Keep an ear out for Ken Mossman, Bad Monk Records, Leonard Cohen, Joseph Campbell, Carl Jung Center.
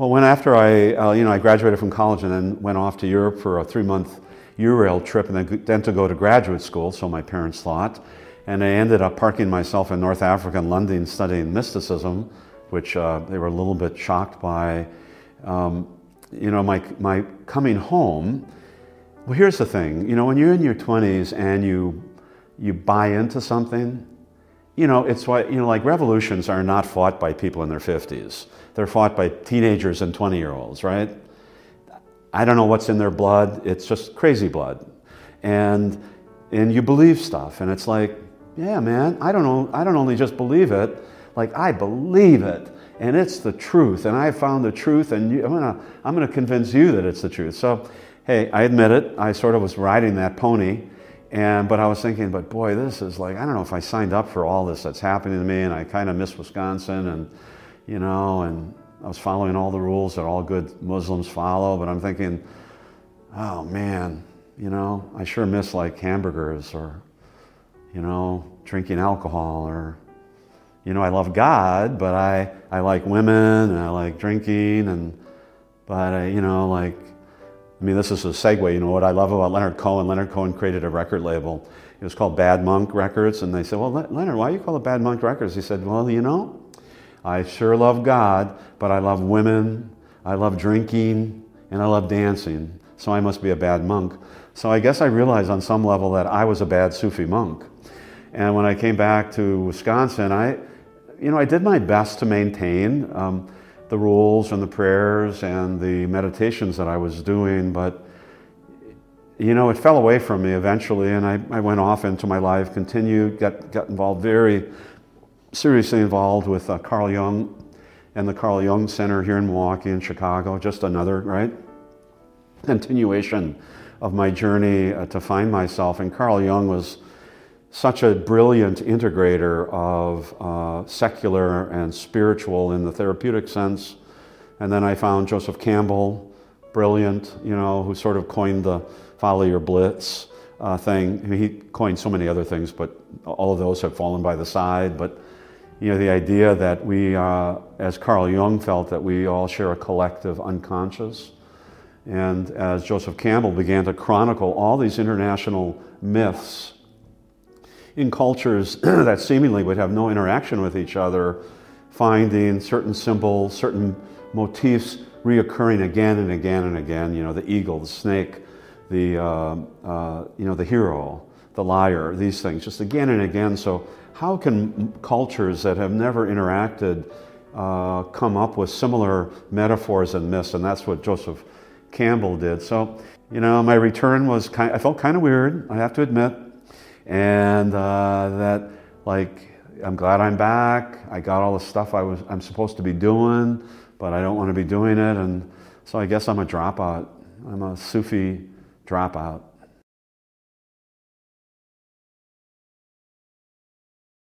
Well, when after I graduated from college and then went off to Europe for a 3-month Eurail trip and then to go to graduate school, so my parents thought, and I ended up parking myself in North Africa and London studying mysticism, which they were a little bit shocked by. My coming home. Well, here's the thing. When you're in your 20s and you buy into something, it's why, like revolutions are not fought by people in their 50s. They're fought by teenagers and 20-year-olds, right? I don't know what's in their blood. It's just crazy blood. And you believe stuff. And it's like, yeah, man, I don't know. I don't only just believe it. Like, I believe it. And it's the truth. And I found the truth. And I'm going to convince you that it's the truth. So, hey, I admit it. I sort of was riding that pony. But I was thinking, but boy, this is like, I don't know if I signed up for all this that's happening to me, and I kind of miss Wisconsin, and and I was following all the rules that all good Muslims follow, but I'm thinking, oh man, I sure miss like hamburgers or, drinking alcohol or, I love God, but I like women and I like drinking this is a segue. What I love about Leonard Cohen. Leonard Cohen created a record label. It was called Bad Monk Records. And they said, well, Leonard, why do you call it Bad Monk Records? He said, well, I sure love God, but I love women, I love drinking, and I love dancing. So I must be a bad monk. So I guess I realized on some level that I was a bad Sufi monk. And when I came back to Wisconsin, I did my best to maintain the rules and the prayers and the meditations that I was doing, but it fell away from me eventually, and I went off into my life, continued, got involved, very seriously involved with Carl Jung and the Carl Jung Center here in Milwaukee and Chicago, just another, right, continuation of my journey to find myself. And Carl Jung was such a brilliant integrator of secular and spiritual in the therapeutic sense. And then I found Joseph Campbell, brilliant, who sort of coined the follow your blitz thing. I mean, he coined so many other things, but all of those have fallen by the side. But, the idea that we, as Carl Jung felt, that we all share a collective unconscious. And as Joseph Campbell began to chronicle all these international myths in cultures that seemingly would have no interaction with each other, finding certain symbols, certain motifs reoccurring again and again and again, the eagle, the snake, the, the hero, the liar, these things, just again and again. So how can cultures that have never interacted come up with similar metaphors and myths? And that's what Joseph Campbell did. So, my return was I felt kind of weird, I have to admit. And that, like, I'm glad I'm back. I got all the stuff I'm supposed to be doing, but I don't want to be doing it. And so I guess I'm a dropout. I'm a Sufi dropout.